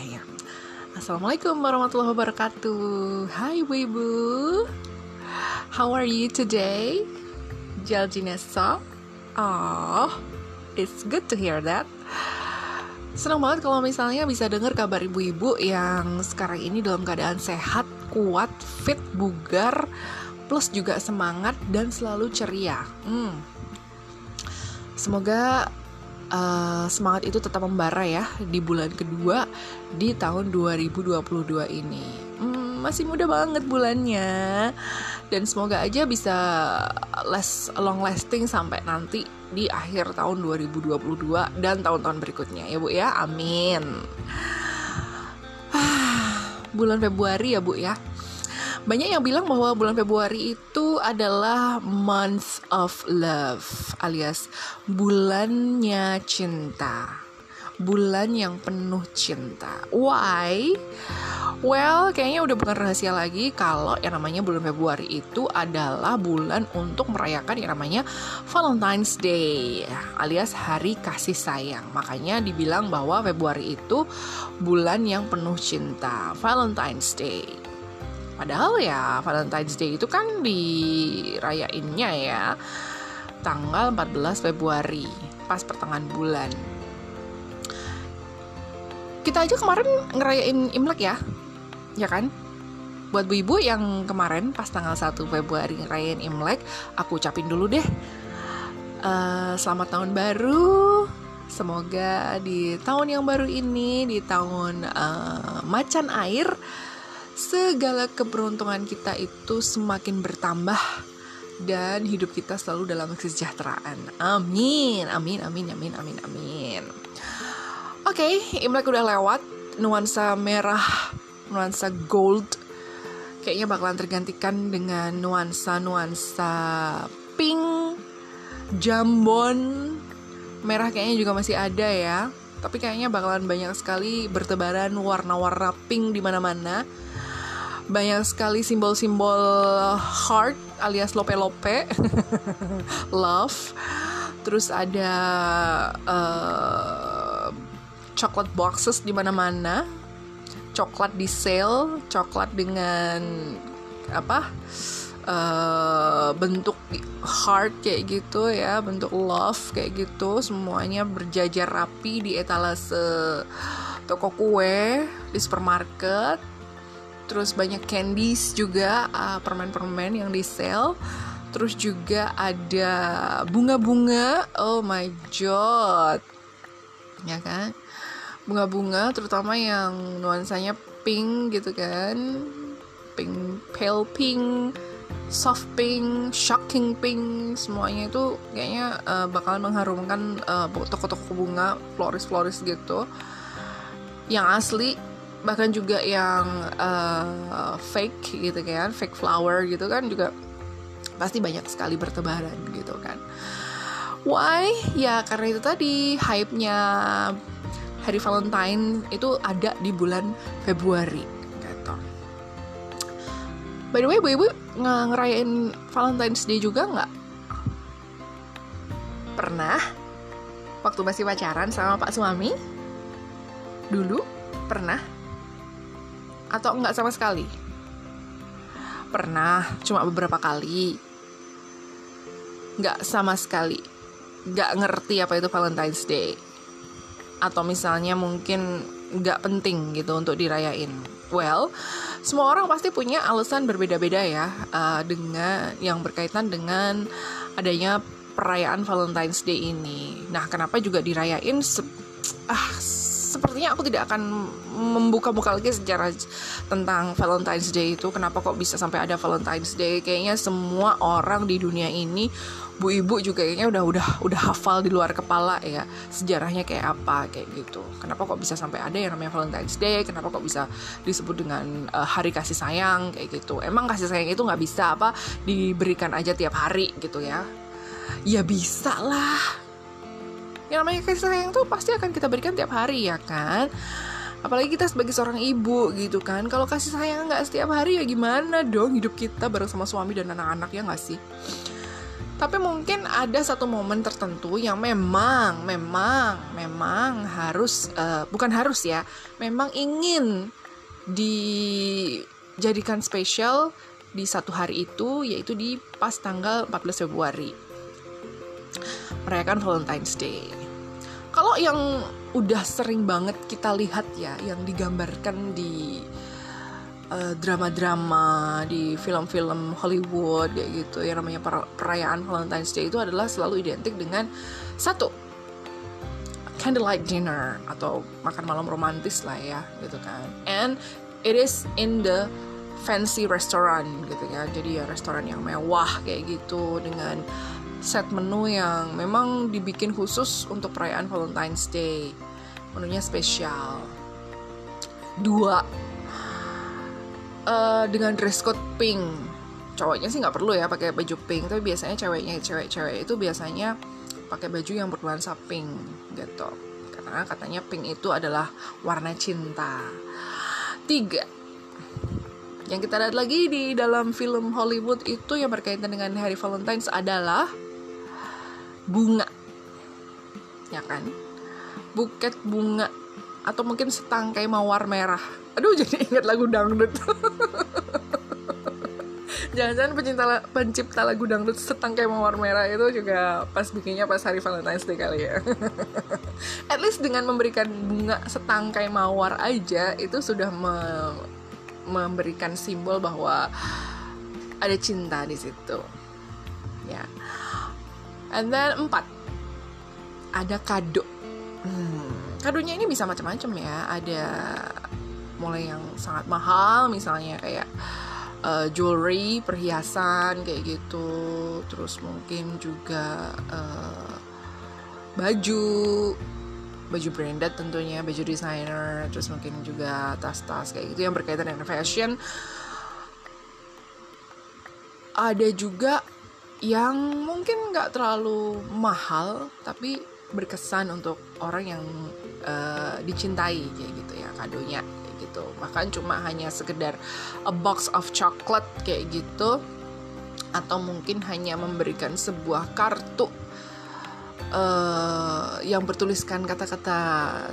Bismillahirrahmanirrahim. Assalamualaikum warahmatullahi wabarakatuh. Hai Wibu, how are you today? Jaljinesa. Oh, it's good to hear that. Senang banget kalau misalnya bisa dengar kabar ibu-ibu yang sekarang ini dalam keadaan sehat, kuat, fit, bugar, plus juga semangat dan selalu ceria. Semoga semangat itu tetap membara ya di bulan kedua di tahun 2022 ini. Masih muda banget bulannya, dan semoga aja bisa long lasting sampai nanti di akhir tahun 2022 dan tahun-tahun berikutnya ya Bu ya, amin. Bulan Februari ya Bu ya, banyak yang bilang bahwa bulan Februari itu adalah month of love, alias bulannya cinta, bulan yang penuh cinta. Why? Well, kayaknya udah bukan rahasia lagi kalau yang namanya bulan Februari itu adalah bulan untuk merayakan yang namanya Valentine's Day, alias hari kasih sayang. Makanya dibilang bahwa Februari itu bulan yang penuh cinta, Valentine's Day. Padahal ya Valentine's Day itu kan dirayainnya ya tanggal 14 Februari, pas pertengahan bulan. Kita aja kemarin ngerayain Imlek ya, ya kan? Buat ibu-ibu yang kemarin pas tanggal 1 Februari ngerayain Imlek, aku ucapin dulu deh. Selamat tahun baru. Semoga di tahun yang baru ini, di tahun macan air, segala keberuntungan kita itu semakin bertambah dan hidup kita selalu dalam kesejahteraan. Amin, amin, amin, amin, amin, amin. Oke, Imlek udah lewat, nuansa merah, nuansa gold kayaknya bakalan tergantikan dengan nuansa pink, jambon, merah kayaknya juga masih ada ya. Tapi kayaknya bakalan banyak sekali bertebaran warna-warna pink di mana-mana. Banyak sekali simbol-simbol heart alias lope-lope, love. Terus ada chocolate boxes di mana-mana. Coklat di sale, coklat dengan bentuk heart kayak gitu ya, bentuk love kayak gitu. Semuanya berjajar rapi di etalase toko kue, di supermarket. Terus banyak candies juga, permen-permen yang di sale. Terus juga ada bunga-bunga, oh my god, ya kan? Bunga-bunga terutama yang nuansanya pink gitu kan, pink, pale pink, soft pink, shocking pink. Semuanya itu kayaknya bakalan mengharumkan toko-toko bunga, floris-floris gitu, yang asli. Bahkan juga yang fake gitu kan, fake flower gitu kan, juga pasti banyak sekali bertebaran gitu kan. Why? Ya karena itu tadi, hype-nya hari Valentine itu ada di bulan Februari gitu. By the way, ibu-ibu ngerayain Valentine's Day juga nggak? Pernah? Waktu masih pacaran sama pak suami? Dulu? Pernah? Atau enggak sama sekali? Pernah, cuma beberapa kali. Enggak sama sekali. Enggak ngerti apa itu Valentine's Day. Atau misalnya mungkin enggak penting gitu untuk dirayain. Well, semua orang pasti punya alasan berbeda-beda ya, dengan yang berkaitan dengan adanya perayaan Valentine's Day ini. Nah, kenapa juga dirayain? Sepertinya aku tidak akan membuka-buka lagi sejarah tentang Valentine's Day itu. Kenapa kok bisa sampai ada Valentine's Day? Kayaknya semua orang di dunia ini, bu ibu juga kayaknya udah hafal di luar kepala ya sejarahnya kayak apa kayak gitu. Kenapa kok bisa sampai ada yang namanya Valentine's Day? Kenapa kok bisa disebut dengan hari kasih sayang kayak gitu? Emang kasih sayang itu nggak bisa diberikan aja tiap hari gitu ya? Ya bisa lah. Yang namanya kasih sayang tuh pasti akan kita berikan tiap hari ya kan. Apalagi kita sebagai seorang ibu gitu kan. Kalau kasih sayang nggak setiap hari ya gimana dong hidup kita bareng sama suami dan anak-anak, ya nggak sih? Tapi mungkin ada satu momen tertentu yang memang harus, bukan harus ya, memang ingin dijadikan spesial di satu hari itu, yaitu di pas tanggal 14 Februari. Merayakan Valentine's Day. Kalau yang udah sering banget kita lihat ya, yang digambarkan di drama-drama, di film-film Hollywood ya gitu, yang namanya perayaan Valentine's Day itu adalah selalu identik dengan satu, candlelight dinner atau makan malam romantis lah ya gitu kan, and it is in the fancy restaurant gitu ya, jadi ya restoran yang mewah kayak gitu, dengan set menu yang memang dibikin khusus untuk perayaan Valentine's Day, menunya spesial. Dua, dengan dress code pink. Cowoknya sih nggak perlu ya pakai baju pink, tapi biasanya cewek-cewek itu biasanya pakai baju yang bernuansa pink gitu, karena katanya pink itu adalah warna cinta. 3, yang kita lihat lagi di dalam film Hollywood itu yang berkaitan dengan hari Valentine's adalah bunga, ya kan, buket bunga atau mungkin setangkai mawar merah. Aduh, jadi ingat lagu dangdut. Jangan-jangan pencipta lagu dangdut setangkai mawar merah itu juga pas bikinnya pas hari Valentine's Day kali ya. At least dengan memberikan bunga setangkai mawar aja itu sudah memberikan simbol bahwa ada cinta di situ. Ya. Yeah. And then 4, ada kado. Kadonya ini bisa macam-macam ya, ada mulai yang sangat mahal misalnya kayak jewelry, perhiasan kayak gitu, terus mungkin juga baju branded tentunya, baju designer, terus mungkin juga tas-tas kayak gitu yang berkaitan dengan fashion. Ada juga yang mungkin nggak terlalu mahal tapi berkesan untuk orang yang dicintai kayak gitu ya, kadonya kayak gitu, bahkan cuma hanya sekedar a box of chocolate kayak gitu, atau mungkin hanya memberikan sebuah kartu yang bertuliskan kata-kata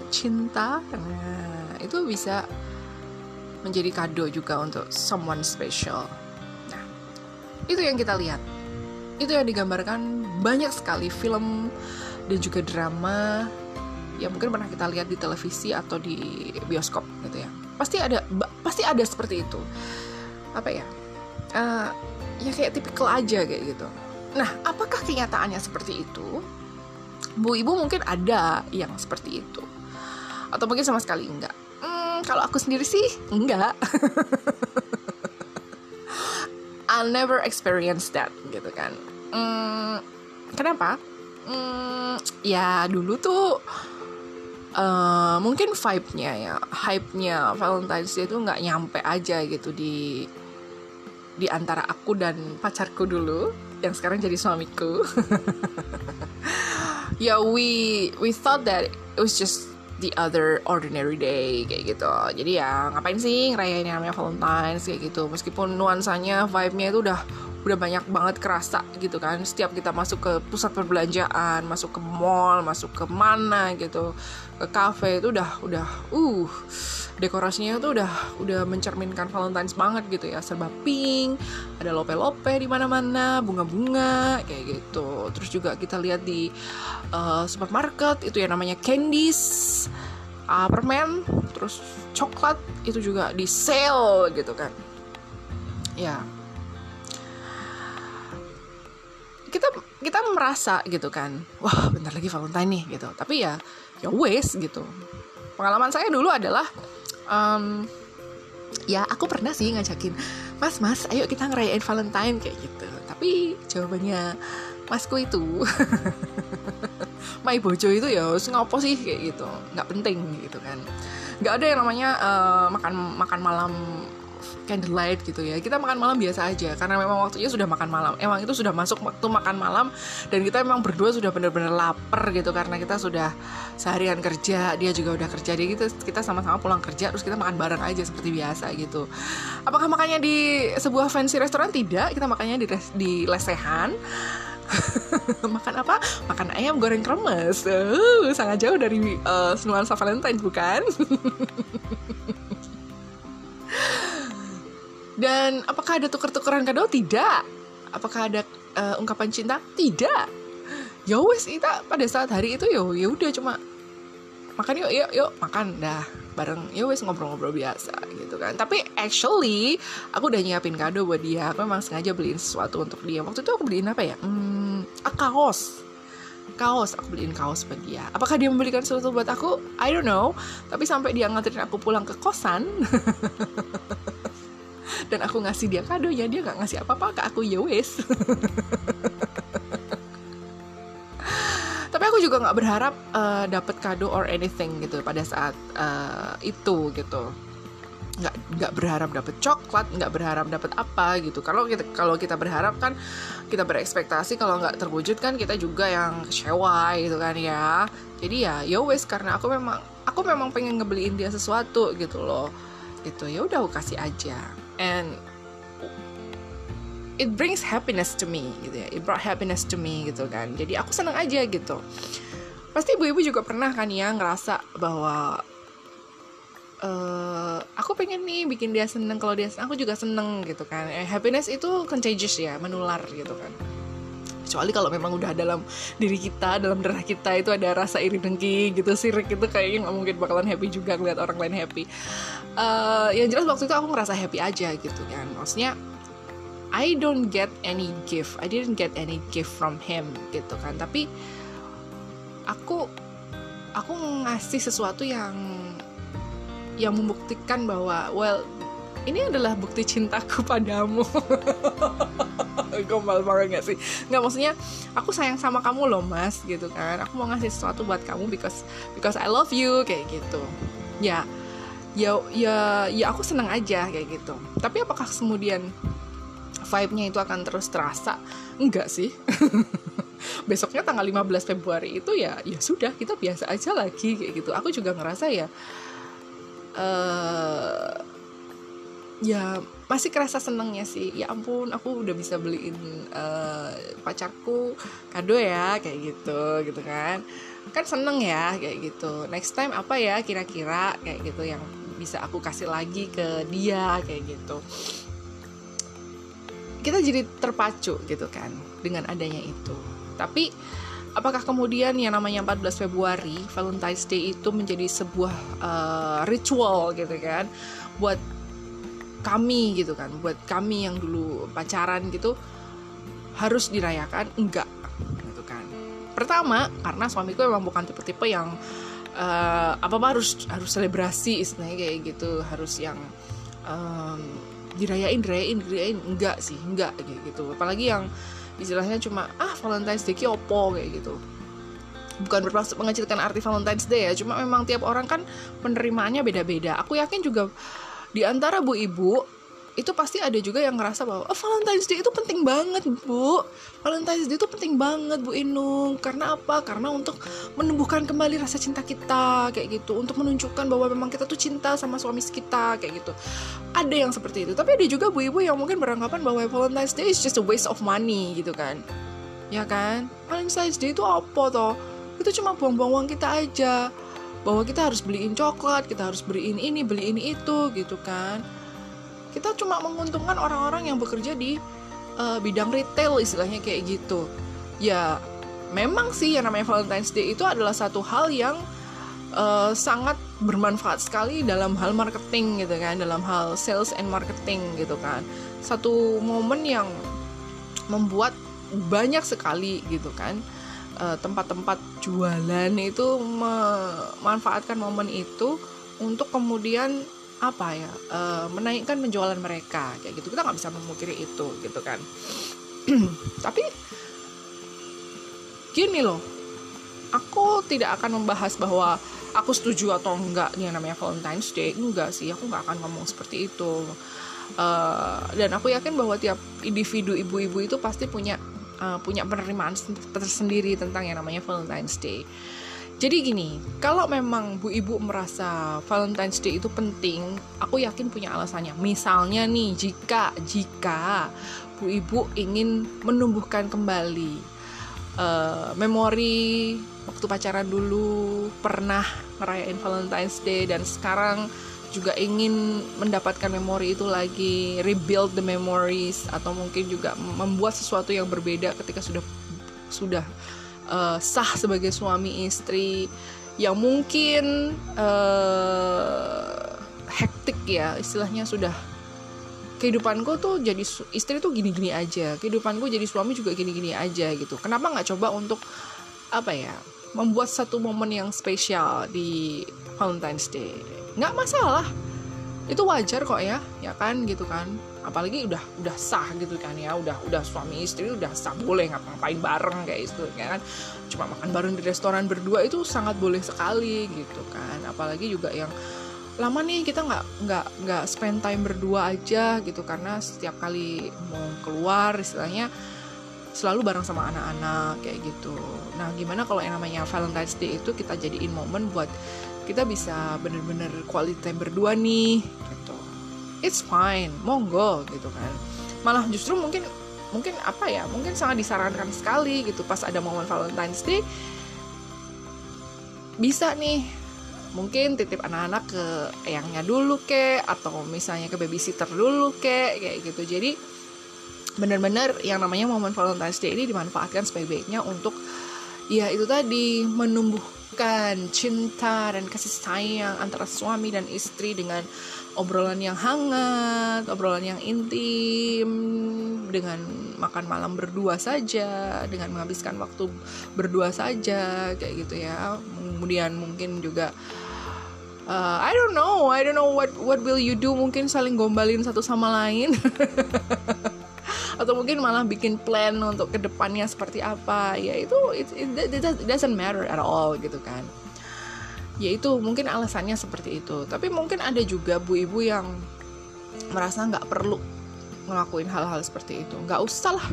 cinta. Nah, itu bisa menjadi kado juga untuk someone special. Nah, itu yang kita lihat, itu yang digambarkan banyak sekali film dan juga drama yang mungkin pernah kita lihat di televisi atau di bioskop gitu ya. Pasti ada seperti itu. Apa ya? Ya kayak tipikal aja kayak gitu. Nah, apakah kenyataannya seperti itu? Bu ibu mungkin ada yang seperti itu. Atau mungkin sama sekali enggak. Kalau aku sendiri sih enggak. I'll never experience that gitu kan. Kenapa? Ya dulu tuh mungkin hype-nya Valentine's Day itu nggak nyampe aja gitu di antara aku dan pacarku dulu yang sekarang jadi suamiku. Ya, we thought that it was just the other ordinary day kayak gitu. Jadi ya ngapain sih ngerayain namanya Valentine's kayak gitu, meskipun nuansanya, vibe-nya itu udah banyak banget kerasa gitu kan. Setiap kita masuk ke pusat perbelanjaan, masuk ke mall, masuk ke mana gitu, ke kafe, itu udah dekorasinya tuh udah mencerminkan Valentine's banget gitu ya. Serba pink, ada lope-lope di mana-mana, bunga-bunga kayak gitu. Terus juga kita lihat di supermarket itu yang namanya candies, permen, terus coklat itu juga di sale gitu kan. Ya, kita merasa gitu kan, wah bentar lagi Valentine nih gitu, tapi ya waste gitu. Pengalaman saya dulu adalah ya aku pernah sih ngajakin, mas ayo kita ngerayain Valentine kayak gitu, tapi jawabannya masku itu my bojo itu ya ngopo sih kayak gitu, nggak penting gitu kan, nggak ada yang namanya makan malam candlelight gitu ya. Kita makan malam biasa aja karena memang waktunya sudah makan malam. Emang itu sudah masuk waktu makan malam dan kita memang berdua sudah benar-benar lapar gitu, karena kita sudah seharian kerja, dia juga udah kerja, dia gitu, kita sama-sama pulang kerja terus kita makan bareng aja seperti biasa gitu. Apakah makannya di sebuah fancy restoran? Tidak, kita makannya di lesehan Makan apa? Makan ayam goreng kremes. Sangat jauh dari nuansa Valentine, bukan? Dan apakah ada tuker-tukeran kado? Tidak. Apakah ada ungkapan cinta? Tidak. Ya wes, kita pada saat hari itu ya udah cuma makan yuk makan dah bareng, ya wes ngobrol-ngobrol biasa gitu kan. Tapi actually aku udah nyiapin kado buat dia. Aku memang sengaja beliin sesuatu untuk dia. Waktu itu aku beliin apa ya? Kaos. Aku beliin kaos buat dia. Apakah dia membelikan sesuatu buat aku? I don't know. Tapi sampai dia nganterin aku pulang ke kosan dan aku ngasih dia kado, ya dia nggak ngasih apa-apa ke aku, ya wes. Tapi aku juga nggak berharap dapat kado or anything gitu pada saat itu gitu. Nggak berharap dapat coklat, nggak berharap dapat apa gitu. Kalau kita berharap kan, kita berekspektasi, kalau nggak terwujud kan kita juga yang kecewa gitu kan ya. Jadi ya wes, karena aku memang pengen ngebeliin dia sesuatu gitu loh. Gitu, ya udah aku kasih aja. And it brings happiness to me gitu ya. It brought happiness to me gitu kan. Jadi aku senang aja gitu. Pasti ibu-ibu juga pernah kan ya ngerasa bahwa aku pengen nih bikin dia seneng, kalau dia seneng aku juga seneng gitu kan. Happiness itu contagious ya, menular gitu kan. Kecuali kalau memang udah dalam diri kita, dalam darah kita itu ada rasa iri dengki gitu, sirik gitu, kayaknya nggak mungkin bakalan happy juga ngeliat orang lain happy. Yang jelas waktu itu aku ngerasa happy aja gitu kan. Maksudnya I didn't get any gift from him gitu kan. Tapi aku ngasih sesuatu yang membuktikan bahwa well, ini adalah bukti cintaku padamu. Gombal banget gak sih? Nggak, maksudnya aku sayang sama kamu loh mas gitu kan. Aku mau ngasih sesuatu buat kamu because I love you kayak gitu. Ya aku seneng aja kayak gitu. Tapi apakah kemudian vibe-nya itu akan terus terasa? Enggak sih. Besoknya tanggal 15 Februari itu ya sudah, kita biasa aja lagi kayak gitu. Aku juga ngerasa ya masih kerasa senengnya sih. Ya ampun, aku udah bisa beliin pacarku kado ya kayak gitu kan. Kan seneng ya kayak gitu. Next time apa ya kira-kira kayak gitu yang bisa aku kasih lagi ke dia kayak gitu. Kita jadi terpacu gitu kan dengan adanya itu. Tapi apakah kemudian yang namanya 14 Februari Valentine's Day itu menjadi sebuah ritual gitu kan buat kami gitu kan, buat kami yang dulu pacaran gitu harus dirayakan? Enggak gitu kan. Pertama, karena suamiku memang bukan tipe-tipe yang apa-apa harus selebrasi istilahnya kayak gitu, harus yang dirayain enggak kayak gitu. Apalagi yang istilahnya cuma Valentine's Day ki opo kayak gitu. Bukan bermaksud mengecilkan arti Valentine's Day ya, cuma memang tiap orang kan penerimaannya beda-beda. Aku yakin juga di antara bu ibu itu pasti ada juga yang ngerasa bahwa Valentine's Day itu penting banget bu, Valentine's Day itu penting banget bu Inung, karena apa? Karena untuk menumbuhkan kembali rasa cinta kita kayak gitu, untuk menunjukkan bahwa memang kita tuh cinta sama suami kita kayak gitu. Ada yang seperti itu, tapi ada juga bu ibu yang mungkin beranggapan bahwa Valentine's Day is just a waste of money gitu kan, ya kan? Valentine's Day itu apa toh? Itu cuma buang-buang uang kita aja, bahwa kita harus beliin coklat, kita harus beliin ini, beliin itu gitu kan. Kita cuma menguntungkan orang-orang yang bekerja di bidang retail istilahnya kayak gitu. Ya memang sih yang namanya Valentine's Day itu adalah satu hal yang sangat bermanfaat sekali dalam hal marketing gitu kan, dalam hal sales and marketing gitu kan. Satu momen yang membuat banyak sekali gitu kan tempat-tempat jualan itu memanfaatkan momen itu untuk kemudian menaikkan penjualan mereka kayak gitu. Kita nggak bisa memungkiri itu gitu kan. Tapi gini loh, aku tidak akan membahas bahwa aku setuju atau enggak yang namanya Valentine's Day. Enggak sih, aku nggak akan ngomong seperti itu. Dan aku yakin bahwa tiap individu ibu-ibu itu pasti punya penerimaan tersendiri tentang yang namanya Valentine's Day. Jadi gini, kalau memang bu ibu merasa Valentine's Day itu penting, aku yakin punya alasannya. Misalnya nih, jika bu ibu ingin menumbuhkan kembali memori waktu pacaran dulu, pernah ngerayain Valentine's Day, dan sekarang juga ingin mendapatkan memori itu lagi, rebuild the memories, atau mungkin juga membuat sesuatu yang berbeda ketika sudah sah sebagai suami istri, yang mungkin hektik ya, istilahnya sudah kehidupanku tuh jadi istri tuh gini-gini aja, kehidupanku jadi suami juga gini-gini aja gitu. Kenapa nggak coba untuk membuat satu momen yang spesial di Valentine's Day? Nggak masalah, itu wajar kok ya kan gitu kan. Apalagi udah sah gitu kan ya, udah suami istri udah sah, boleh ngapain bareng kayak gitu kan. Cuma makan bareng di restoran berdua itu sangat boleh sekali gitu kan. Apalagi juga yang lama nih kita nggak spend time berdua aja gitu, karena setiap kali mau keluar istilahnya selalu bareng sama anak-anak kayak gitu. Nah, gimana kalau yang namanya Valentine's Day itu kita jadiin momen buat kita bisa bener-bener quality time berdua nih gitu. It's fine, monggo gitu kan. Malah justru mungkin sangat disarankan sekali gitu, pas ada momen Valentine's Day bisa nih mungkin titip anak-anak ke eyangnya dulu kek, atau misalnya ke babysitter dulu kek, kayak gitu. Jadi benar-benar yang namanya momen Valentine's Day ini dimanfaatkan sebaik-baiknya untuk ya itu tadi, menumbuhkan cinta dan kasih sayang antara suami dan istri dengan obrolan yang hangat, obrolan yang intim, dengan makan malam berdua saja, dengan menghabiskan waktu berdua saja kayak gitu ya. Kemudian mungkin juga I don't know what will you do, mungkin saling gombalin satu sama lain. Atau mungkin malah bikin plan untuk kedepannya seperti apa, ya itu it doesn't matter at all gitu kan. Ya itu mungkin alasannya seperti itu. Tapi mungkin ada juga ibu-ibu yang merasa nggak perlu ngelakuin hal-hal seperti itu. Nggak usah lah,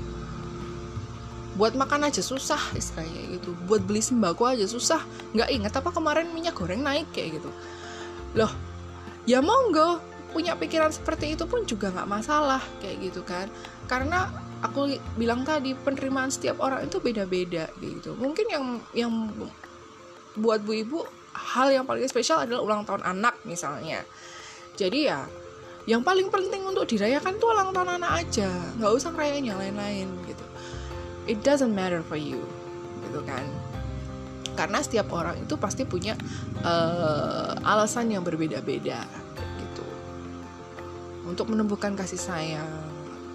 buat makan aja susah istilahnya gitu, buat beli sembako aja susah, nggak ingat apa kemarin minyak goreng naik kayak gitu. Loh, ya monggo punya pikiran seperti itu pun juga nggak masalah kayak gitu kan. Karena aku bilang tadi, penerimaan setiap orang itu beda-beda gitu. Mungkin yang buat bu ibu hal yang paling spesial adalah ulang tahun anak misalnya. Jadi ya yang paling penting untuk dirayakan tuh ulang tahun anak aja, nggak usah ngerayain yang lain-lain gitu. It doesn't matter for you gitu kan. Karena setiap orang itu pasti punya alasan yang berbeda-beda gitu untuk menumbuhkan kasih sayang.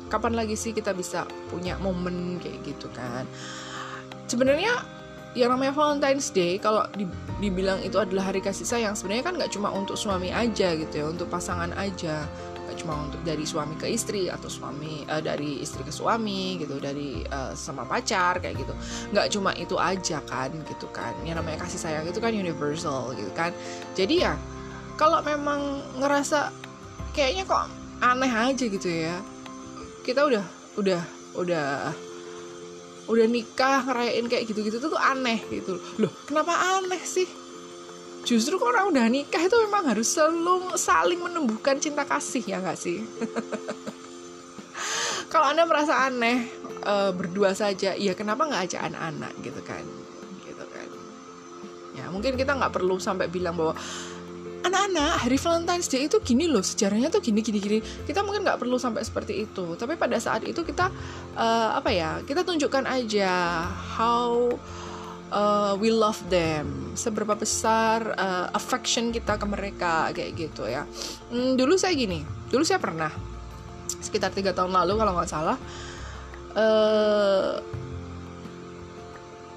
Kapan lagi sih kita bisa punya momen kayak gitu kan. Sebenarnya yang namanya Valentine's Day, kalau dibilang itu adalah hari kasih sayang, sebenarnya kan nggak cuma untuk suami aja gitu ya, untuk pasangan aja, nggak cuma untuk dari suami ke istri atau suami dari istri ke suami gitu, dari sama pacar kayak gitu, nggak cuma itu aja kan gitu kan. Yang namanya kasih sayang itu kan universal gitu kan. Jadi ya kalau memang ngerasa kayaknya kok aneh aja gitu ya, kita udah nikah ngerayain kayak gitu-gitu tuh aneh gitu. Loh, kenapa aneh sih? Justru kok orang udah nikah itu memang harus selalu saling menumbuhkan cinta kasih, ya nggak sih? Kalau Anda merasa aneh berdua saja, ya kenapa nggak aja anak-anak gitu kan? Gitu kan. Ya mungkin kita nggak perlu sampai bilang bahwa anak-anak hari Valentine's Day itu gini loh, sejarahnya tuh gini. Kita mungkin nggak perlu sampai seperti itu. Tapi pada saat itu kita kita tunjukkan aja how we love them, seberapa besar affection kita ke mereka kayak gitu ya. Dulu saya pernah sekitar 3 tahun lalu kalau nggak salah.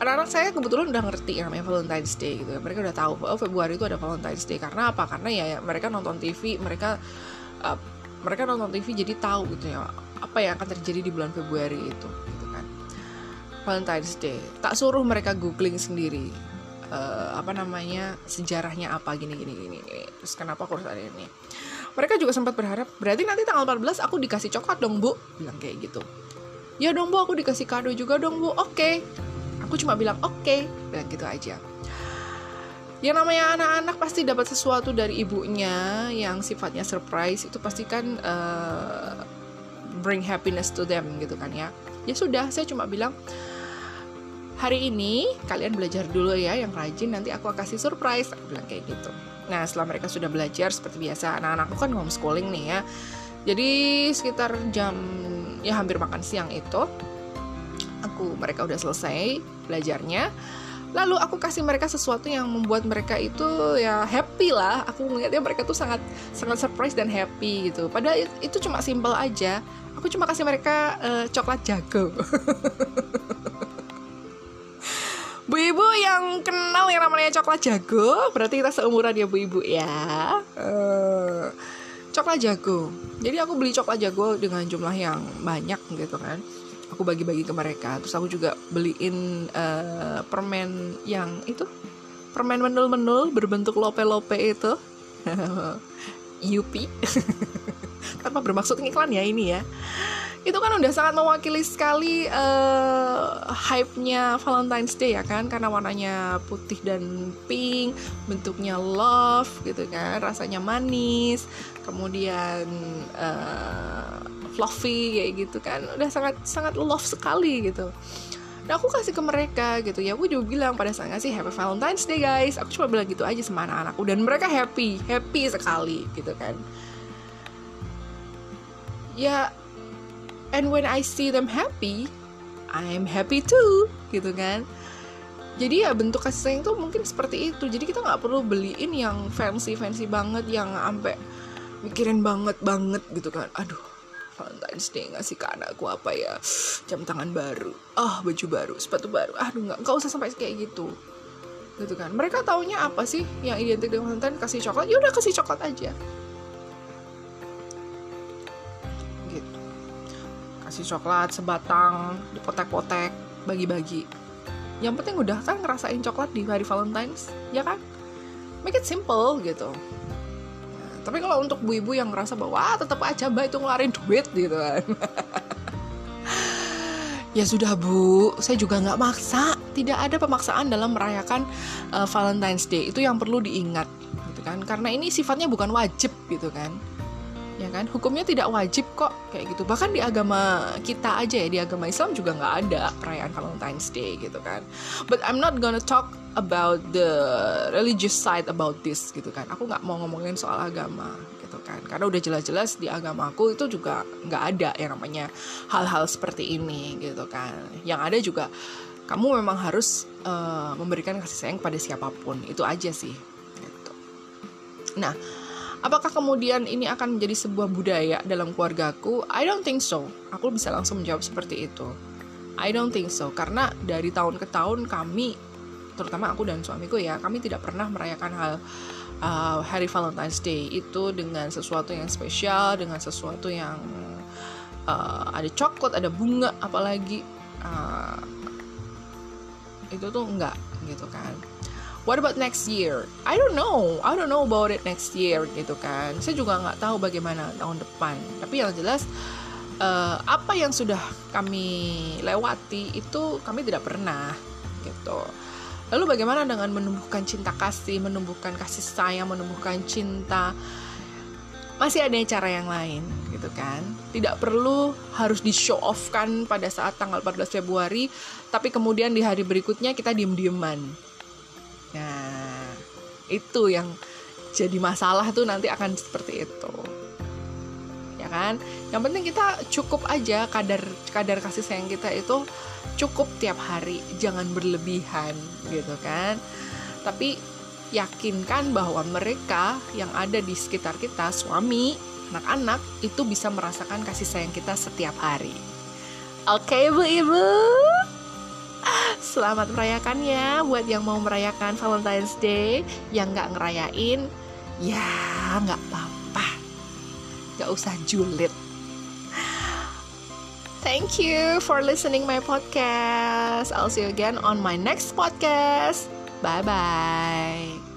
Anak-anak saya kebetulan udah ngerti yang namanya Valentine's Day gitu. Mereka udah tahu bahwa Februari itu ada Valentine's Day. Karena apa? Karena ya mereka nonton TV, mereka nonton TV jadi tahu gitu ya apa yang akan terjadi di bulan Februari itu gitu kan. Valentine's Day. Tak suruh mereka googling sendiri sejarahnya apa gini. Terus kenapa aku harus ada ini? Mereka juga sempat berharap, berarti nanti tanggal 14 aku dikasih coklat dong, Bu. Bilang kayak gitu. Ya dong, Bu, aku dikasih kado juga dong, Bu. Oke. Aku cuma bilang oke, bilang gitu aja. Yang namanya anak-anak pasti dapat sesuatu dari ibunya yang sifatnya surprise, itu pasti kan bring happiness to them gitu kan ya. Ya sudah, saya cuma bilang hari ini kalian belajar dulu ya, yang rajin nanti aku kasih surprise, aku bilang kayak gitu. Nah, setelah mereka sudah belajar seperti biasa, anak-anakku kan homeschooling nih ya, jadi sekitar jam ya hampir makan siang itu mereka udah selesai belajarnya. Lalu aku kasih mereka sesuatu yang membuat mereka itu ya happy lah. Aku melihatnya mereka tuh sangat sangat surprise dan happy gitu. Padahal itu cuma simple aja. Aku cuma kasih mereka coklat jago. Bu Ibu yang kenal yang namanya coklat jago, berarti kita seumuran ya Bu Ibu ya. Coklat jago. Jadi aku beli coklat jago dengan jumlah yang banyak gitu kan. Aku bagi-bagi ke mereka. Terus aku juga beliin permen yang itu, permen menul-menul berbentuk lope-lope itu, Yupi. Tanpa bermaksud ngiklan ya ini ya. Itu kan udah sangat mewakili sekali hype-nya Valentine's Day ya kan, karena warnanya putih dan pink, bentuknya love gitu kan, rasanya manis, kemudian fluffy kayak gitu kan, udah sangat love sekali gitu. Nah aku kasih ke mereka gitu ya, aku juga bilang pada saat ngasih Happy Valentine's Day guys, aku cuma bilang gitu aja sama anak-anakku, dan mereka happy sekali gitu kan ya. And when I see them happy, I'm happy too gitu kan. Jadi ya bentuk kasih sayang tuh mungkin seperti itu. Jadi kita nggak perlu beliin yang fancy banget, yang sampai mikirin banget gitu kan, aduh Valentine's Day ngasih ke anakku apa ya, jam tangan baru, baju baru, sepatu baru, aduh nggak usah sampai kayak gitu kan. Mereka taunya apa sih yang identik dengan Valentine? Kasih coklat, ya udah kasih coklat aja gitu, kasih coklat sebatang, dipotek-potek, bagi-bagi, yang penting udah kan ngerasain coklat di hari Valentine's ya kan, make it simple gitu. Tapi kalau untuk ibu-ibu yang ngerasa bahwa tetap aja mbak itu ngeluarin duit gitu kan. Ya sudah Bu, saya juga gak maksa. Tidak ada pemaksaan dalam merayakan Valentine's Day. Itu yang perlu diingat gitu kan. Karena ini sifatnya bukan wajib gitu kan. Ya kan, hukumnya tidak wajib kok kayak gitu. Bahkan di agama kita aja ya, di agama Islam juga nggak ada perayaan Valentine's Day gitu kan. But I'm not gonna talk about the religious side about this gitu kan. Aku nggak mau ngomongin soal agama gitu kan. Karena udah jelas-jelas di agamaku itu juga nggak ada yang namanya hal-hal seperti ini gitu kan. Yang ada juga kamu memang harus memberikan kasih sayang pada siapapun, itu aja sih. Gitu. Nah. Apakah kemudian ini akan menjadi sebuah budaya dalam keluargaku? I don't think so. Aku bisa langsung menjawab seperti itu. I don't think so. Karena dari tahun ke tahun kami, terutama aku dan suamiku ya, kami tidak pernah merayakan hal Hari Valentine's Day itu dengan sesuatu yang spesial, dengan sesuatu yang ada coklat, ada bunga, apalagi itu tuh enggak gitu kan. What about next year? I don't know about it next year gitu kan. Saya juga nggak tahu bagaimana tahun depan. Tapi yang jelas apa yang sudah kami lewati itu kami tidak pernah gitu. Lalu bagaimana dengan menumbuhkan cinta kasih, menumbuhkan kasih sayang, menumbuhkan cinta? Masih ada cara yang lain gitu kan. Tidak perlu harus di show off-kan pada saat tanggal 14 Februari, tapi kemudian di hari berikutnya kita diem-dieman. Nah, itu yang jadi masalah tuh nanti akan seperti itu. Ya kan? Yang penting kita cukup aja, kadar kasih sayang kita itu cukup tiap hari, jangan berlebihan gitu kan. Tapi yakinkan bahwa mereka yang ada di sekitar kita, suami, anak-anak itu bisa merasakan kasih sayang kita setiap hari. Oke, Bu Ibu. Selamat merayakan ya buat yang mau merayakan Valentine's Day. Yang gak ngerayain, ya gak apa-apa, gak usah julid. Thank you for listening my podcast. I'll see you again on my next podcast. Bye-bye.